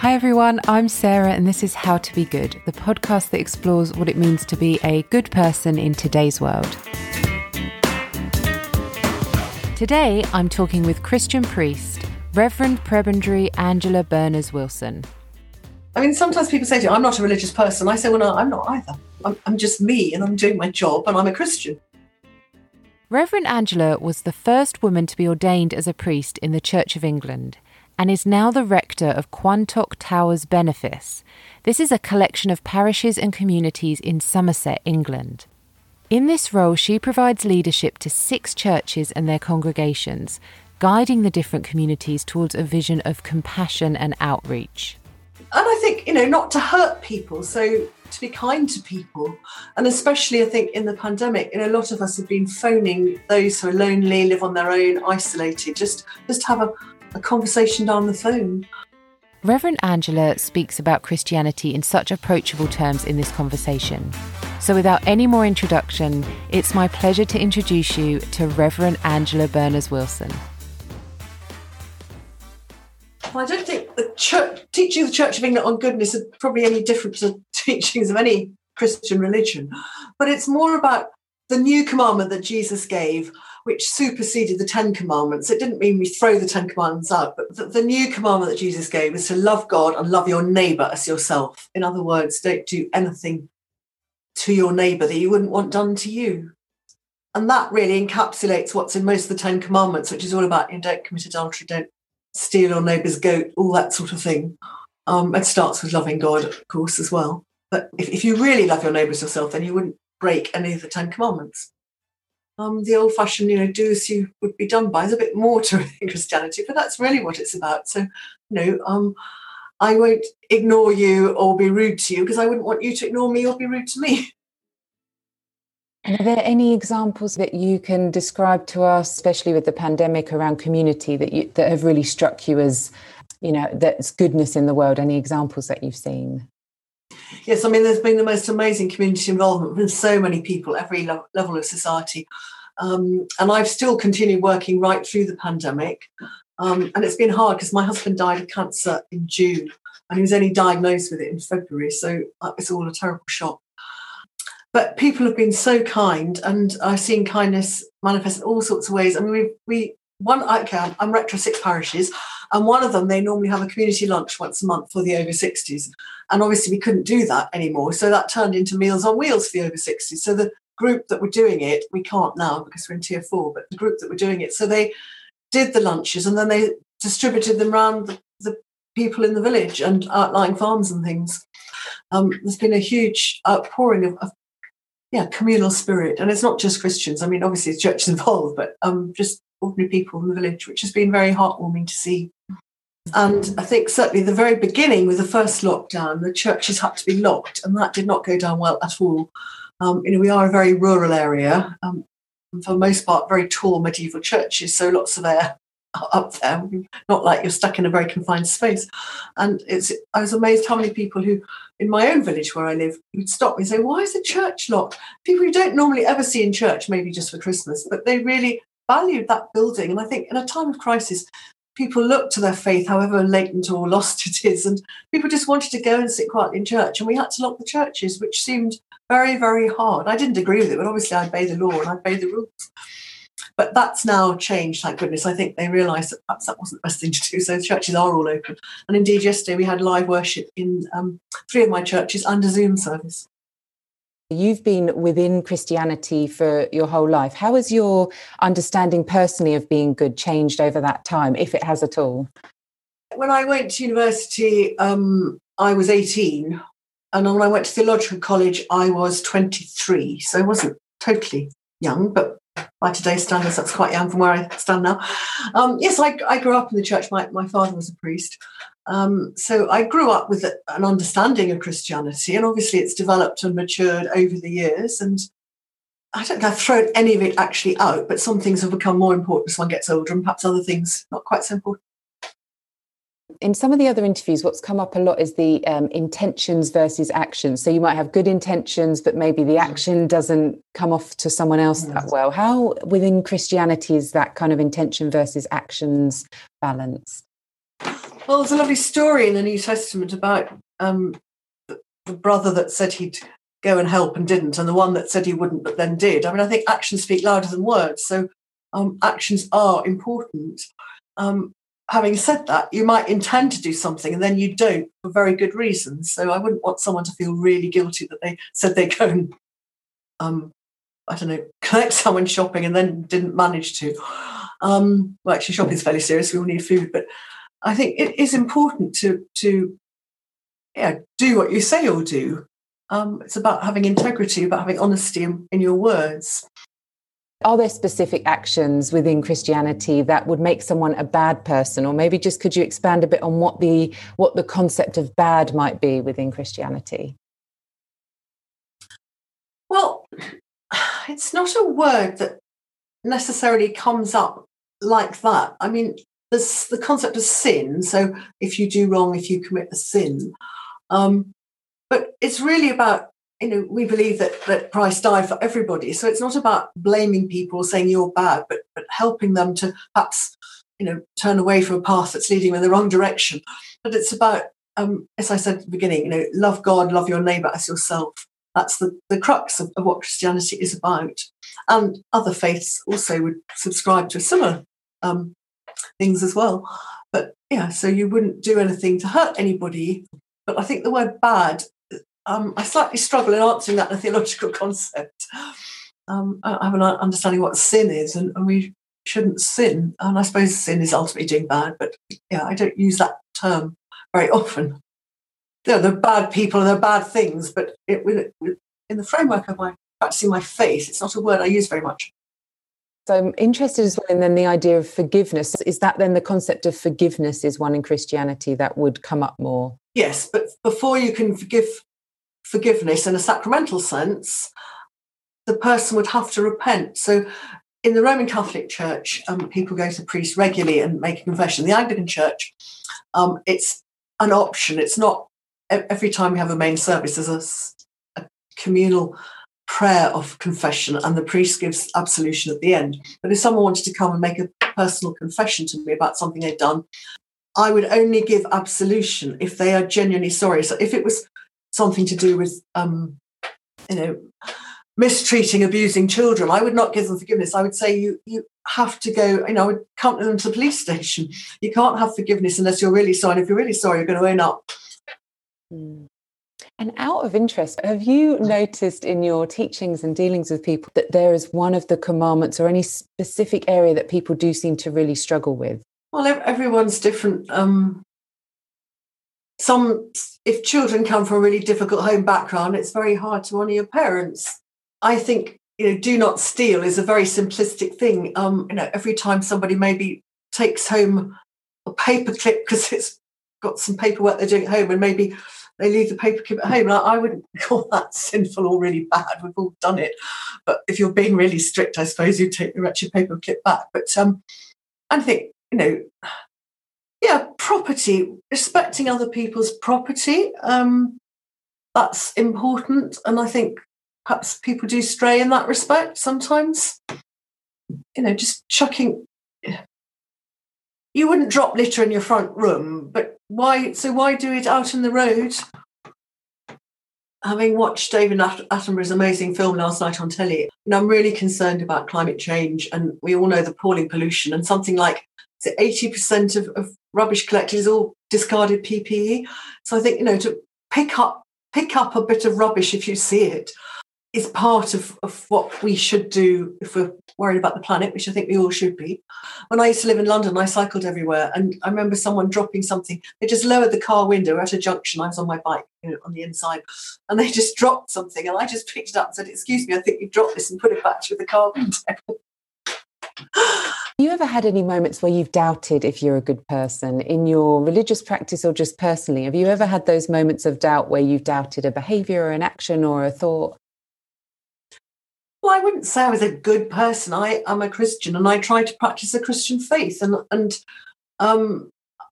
Hi everyone, I'm Sarah and this is How To Be Good, the podcast that explores what it means to be a good person in today's world. Today I'm talking with Christian priest, Reverend Prebendary Angela Berners-Wilson. I mean, sometimes people say to you, I'm not a religious person. I say, well, no, I'm not either. I'm just me and I'm doing my job and I'm a Christian. Reverend Angela was the first woman to be ordained as a priest in the Church of England, and is now the rector of Quantock Towers Benefice. This is a collection of parishes and communities in Somerset, England. In this role, she provides leadership to 6 churches and their congregations, guiding the different communities towards a vision of compassion and outreach. And I think, not to hurt people, so to be kind to people. And especially, I think, in the pandemic, a lot of us have been phoning those who are lonely, live on their own, isolated, just have a conversation down the phone. Reverend Angela speaks about Christianity in such approachable terms in this conversation. So without any more introduction, it's my pleasure to introduce you to Reverend Angela Berners-Wilson. Well, I don't think the church, teaching the Church of England on goodness is probably any different to teachings of any Christian religion, but it's more about the new commandment that Jesus gave, which superseded the Ten Commandments. It didn't mean we throw the Ten Commandments out, but the new commandment that Jesus gave is to love God and love your neighbour as yourself. In other words, don't do anything to your neighbour that you wouldn't want done to you. And that really encapsulates what's in most of the Ten Commandments, which is all about don't commit adultery, don't steal your neighbour's goat, all that sort of thing. It starts with loving God, of course, as well. But if you really love your neighbour as yourself, then you wouldn't break any of the Ten Commandments. The old-fashioned, do as you would be done by. There's a bit more to it in Christianity, but that's really what it's about. So, I won't ignore you or be rude to you because I wouldn't want you to ignore me or be rude to me. And are there any examples that you can describe to us, especially with the pandemic around community, that have really struck you as, that's goodness in the world? Any examples that you've seen? Yes, there's been the most amazing community involvement from so many people, every level of society. And I've still continued working right through the pandemic. And it's been hard because my husband died of cancer in June and he was only diagnosed with it in February. So it's all a terrible shock. But people have been so kind and I've seen kindness manifest in all sorts of ways. I'm rector of 6 parishes, and one of them, they normally have a community lunch once a month for the over 60s. And obviously we couldn't do that anymore. So that turned into Meals on Wheels for the over 60s. So the group that were doing it, we can't now because we're in tier 4, but the group that were doing it, so they did the lunches and then they distributed them around the people in the village and outlying farms and things. There's been a huge outpouring of communal spirit. And it's not just Christians. Obviously the church is involved, but just ordinary people in the village, which has been very heartwarming to see. And I think certainly the very beginning with the first lockdown, the churches had to be locked and that did not go down well at all. We are a very rural area, for the most part very tall medieval churches, so lots of air up there, not like you're stuck in a very confined space. And I was amazed how many people who, in my own village where I live, would stop me and say, why is the church locked? People you don't normally ever see in church, maybe just for Christmas, but they really valued that building. And I think in a time of crisis, people look to their faith, however latent or lost it is, and people just wanted to go and sit quietly in church. And we had to lock the churches, which seemed very, very hard. I didn't agree with it, but obviously I obeyed the law and I obeyed the rules. But that's now changed, thank goodness. I think they realised that perhaps that wasn't the best thing to do, so the churches are all open. And indeed, yesterday we had live worship in 3 of my churches and a Zoom service. You've been within Christianity for your whole life. How has your understanding personally of being good changed over that time, if it has at all? When I went to university, I was 18. And when I went to theological college, I was 23. So I wasn't totally young, but by today's standards, that's quite young from where I stand now. Yes, I grew up in the church. My father was a priest. So I grew up with an understanding of Christianity, and obviously it's developed and matured over the years. And I don't think I've thrown any of it actually out, but some things have become more important as one gets older and perhaps other things not quite so important. In some of the other interviews, what's come up a lot is the intentions versus actions. So you might have good intentions, but maybe the action doesn't come off to someone else that well. How within Christianity is that kind of intention versus actions balanced? Well, there's a lovely story in the New Testament about the brother that said he'd go and help and didn't, and the one that said he wouldn't but then did. I mean, I think actions speak louder than words, so actions are important. Having said that, you might intend to do something and then you don't for very good reasons. So I wouldn't want someone to feel really guilty that they said they'd go and, collect someone shopping and then didn't manage to. Well, actually, shopping's fairly serious. We all need food. But I think it is important to do what you say you'll do. It's about having integrity, about having honesty in your words. Are there specific actions within Christianity that would make someone a bad person? Or maybe just could you expand a bit on what the concept of bad might be within Christianity? Well, it's not a word that necessarily comes up like that. I mean, there's the concept of sin. So if you do wrong, if you commit a sin. But it's really about, we believe that Christ died for everybody. So it's not about blaming people, saying you're bad, but helping them to perhaps, turn away from a path that's leading them in the wrong direction. But it's about, as I said at the beginning, love God, love your neighbour as yourself. That's the crux of what Christianity is about. And other faiths also would subscribe to similar things as well. But yeah, so you wouldn't do anything to hurt anybody. But I think the word bad, I slightly struggle in answering that in a theological concept. I have an understanding what sin is, and we shouldn't sin. And I suppose sin is ultimately doing bad, but yeah, I don't use that term very often. They're bad people and they're bad things, but in the framework of my practicing my faith, it's not a word I use very much. So I'm interested as well in then the idea of forgiveness. Is that then the concept of forgiveness is one in Christianity that would come up more? Yes, but before you can forgive forgiveness in a sacramental sense, the person would have to repent. So in the Roman Catholic Church, people go to priests regularly and make a confession. The Anglican Church, it's an option. It's not every time we have a main service, there's a communal prayer of confession, and the priest gives absolution at the end. But if someone wanted to come and make a personal confession to me about something they'd done, I would only give absolution if they are genuinely sorry. So if it was something to do with, mistreating, abusing children, I would not give them forgiveness. I would say you have to go, I would come to them to the police station. You can't have forgiveness unless you're really sorry. And if you're really sorry, you're going to own up. Mm. And out of interest, have you noticed in your teachings and dealings with people that there is one of the commandments or any specific area that people do seem to really struggle with? Well, everyone's different. If children come from a really difficult home background, it's very hard to honour your parents. I think, do not steal is a very simplistic thing. Every time somebody maybe takes home a paperclip because it's got some paperwork they're doing at home and maybe they leave the paperclip at home. And I wouldn't call that sinful or really bad. We've all done it. But if you're being really strict, I suppose you take the wretched paperclip back. But I think, property, respecting other people's property, that's important. And I think perhaps people do stray in that respect sometimes. Just chucking. You wouldn't drop litter in your front room, but why? So why do it out in the road? Having watched David Attenborough's amazing film last night on telly, and I'm really concerned about climate change, and we all know the appalling pollution. And something like 80% of rubbish collected is all discarded PPE. So I think to pick up a bit of rubbish if you see it is part of what we should do if we're worried about the planet, which I think we all should be. When I used to live in London, I cycled everywhere, and I remember someone dropping something. They just lowered the car window at a junction. I was on my bike, on the inside, and they just dropped something, and I just picked it up and said, "Excuse me, I think you dropped this," and put it back through the car window. You ever had any moments where you've doubted if you're a good person in your religious practice or just personally? Have you ever had those moments of doubt where you've doubted a behaviour or an action or a thought? Well, I wouldn't say I was a good person. I am a Christian, and I try to practice a Christian faith, and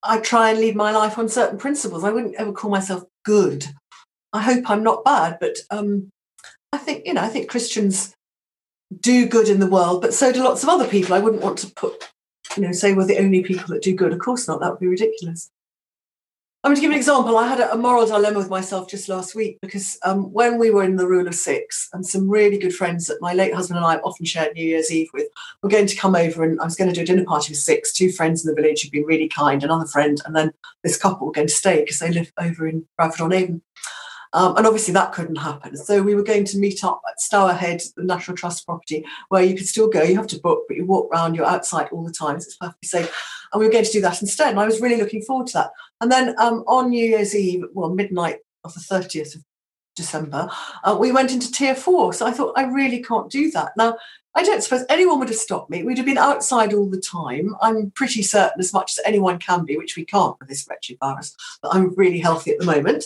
I try and lead my life on certain principles. I wouldn't ever call myself good. I hope I'm not bad, but I think Christians do good in the world, but so do lots of other people. I wouldn't want to say we're the only people that do good. Of course not. That would be ridiculous. I'm going to give an example. I had a moral dilemma with myself just last week because when we were in the rule of six, and some really good friends that my late husband and I often shared New Year's Eve with were going to come over, and I was going to do a dinner party with six, two friends in the village who'd been really kind, another friend, and then this couple were going to stay because they live over in Bradford-on-Avon. And obviously that couldn't happen. So we were going to meet up at Stourhead, the National Trust property, where you could still go. You have to book, but you walk around, you're outside all the time. So it's perfectly safe. And we were going to do that instead. And I was really looking forward to that. And then on New Year's Eve, well, midnight of the 30th of December, we went into tier 4. So I thought, I really can't do that. Now, I don't suppose anyone would have stopped me. We'd have been outside all the time. I'm pretty certain, as much as anyone can be, which we can't with this wretched virus, that I'm really healthy at the moment.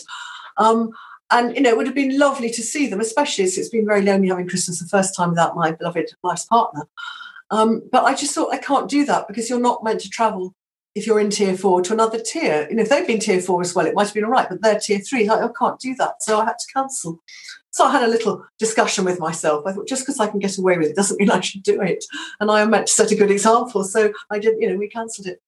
And, you know, it would have been lovely to see them, especially as it's been very lonely having Christmas the first time without my beloved life's partner. But I just thought, I can't do that, because you're not meant to travel if you're in tier 4 to another tier. You know, if they've been tier 4 as well, it might have been all right, but they're tier 3. Like, I can't do that. So I had to cancel. So I had a little discussion with myself. I thought, just because I can get away with it doesn't mean I should do it. And I am meant to set a good example. So I didn't, you know, we cancelled it.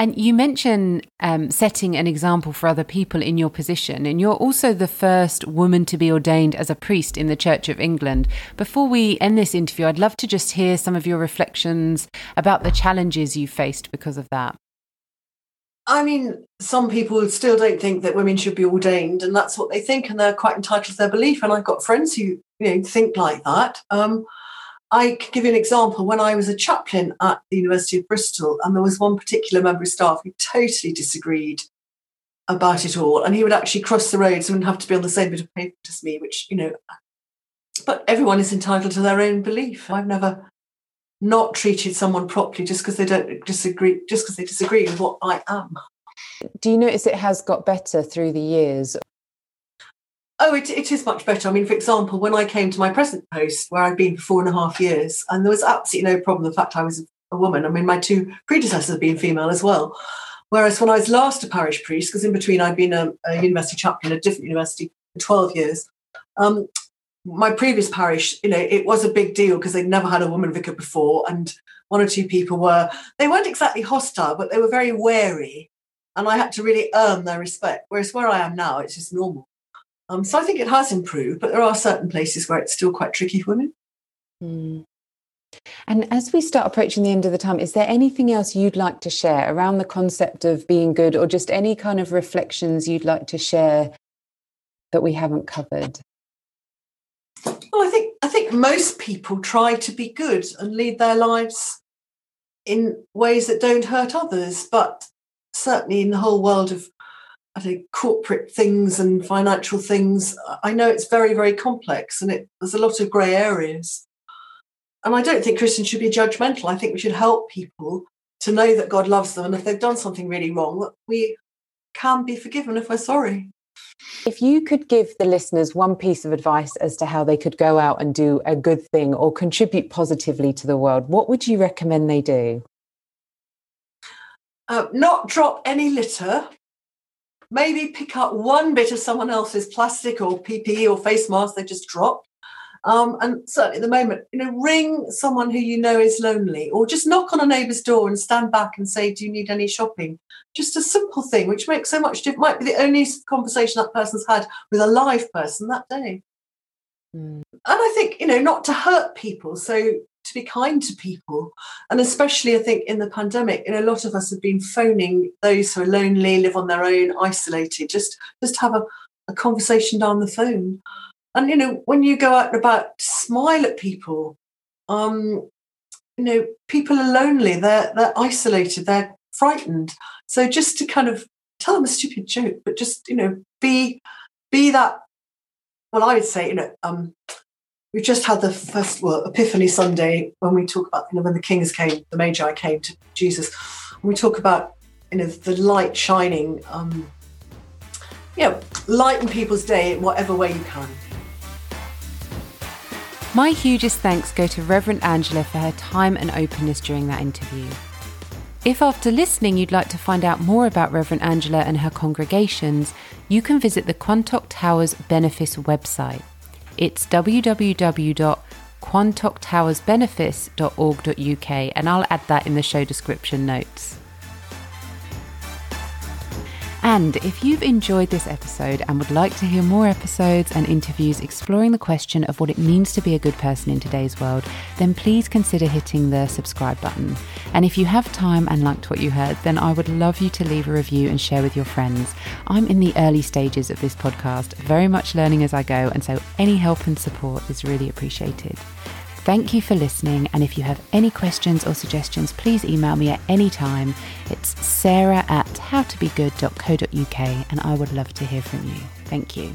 And you mention setting an example for other people in your position, and you're also the first woman to be ordained as a priest in the Church of England. Before we end this interview, I'd love to just hear some of your reflections about the challenges you faced because of that. I mean, some people still don't think that women should be ordained, and that's what they think, and they're quite entitled to their belief. And I've got friends who, you know, think like that. I can give you an example. When I was a chaplain at the University of Bristol, and there was one particular member of staff who totally disagreed about it all, and he would actually cross the roads and wouldn't have to be on the same bit of paper as me, which, you know, but everyone is entitled to their own belief. I've never not treated someone properly just because they don't disagree, just because they disagree with what I am. Do you notice it has got better through the years? Oh, it is much better. I mean, for example, when I came to my present post, where I'd been for 4.5 years, and there was absolutely no problem. In fact, I was a woman. I mean, my two predecessors had been female as well. Whereas when I was last a parish priest, because in between I'd been a university chaplain at a different university for 12 years, my previous parish, you know, it was a big deal because they'd never had a woman vicar before. And one or two people weren't exactly hostile, but they were very wary. And I had to really earn their respect. Whereas where I am now, it's just normal. So I think it has improved, but there are certain places where it's still quite tricky for women. Mm. And as we start approaching the end of the time, is there anything else you'd like to share around the concept of being good, or just any kind of reflections you'd like to share that we haven't covered? Well, I think most people try to be good and lead their lives in ways that don't hurt others, but certainly in the whole world of corporate things and financial things, I know it's very, very complex, and there's a lot of grey areas. And I don't think Christians should be judgmental. I think we should help people to know that God loves them, and if they've done something really wrong, that we can be forgiven if we're sorry. If you could give the listeners one piece of advice as to how they could go out and do a good thing or contribute positively to the world, what would you recommend they do? Not drop any litter. Maybe pick up one bit of someone else's plastic or PPE or face mask they just dropped. And certainly at the moment, you know, ring someone who you know is lonely, or just knock on a neighbour's door and stand back and say, do you need any shopping? Just a simple thing, which makes so much difference. Might be the only conversation that person's had with a live person that day. Mm. And I think, you know, not to hurt people. So to be kind to people, and especially I think in the pandemic, you know, a lot of us have been phoning those who are lonely, live on their own, isolated, just have a conversation down the phone. And, you know, when you go out and about, smile at people. You know, people are lonely, they're isolated, they're frightened. So just to kind of tell them a stupid joke, but just, you know, be that, well, I would say, you know, we've just had the first Epiphany Sunday, when we talk about, you know, when the kings came, the Magi came to Jesus. And we talk about, you know, the light shining, you know, lighten people's day in whatever way you can. My hugest thanks go to Reverend Angela for her time and openness during that interview. If after listening you'd like to find out more about Reverend Angela and her congregations, you can visit the Quantock Towers Benefice website. It's www.quantocktowersbenefice.org.uk, and I'll add that in the show description notes. And if you've enjoyed this episode and would like to hear more episodes and interviews exploring the question of what it means to be a good person in today's world, then please consider hitting the subscribe button. And if you have time and liked what you heard, then I would love you to leave a review and share with your friends. I'm in the early stages of this podcast, very much learning as I go, and so any help and support is really appreciated. Thank you for listening, and if you have any questions or suggestions, please email me at any time. It's sarah@howtobegood.co.uk, and I would love to hear from you. Thank you.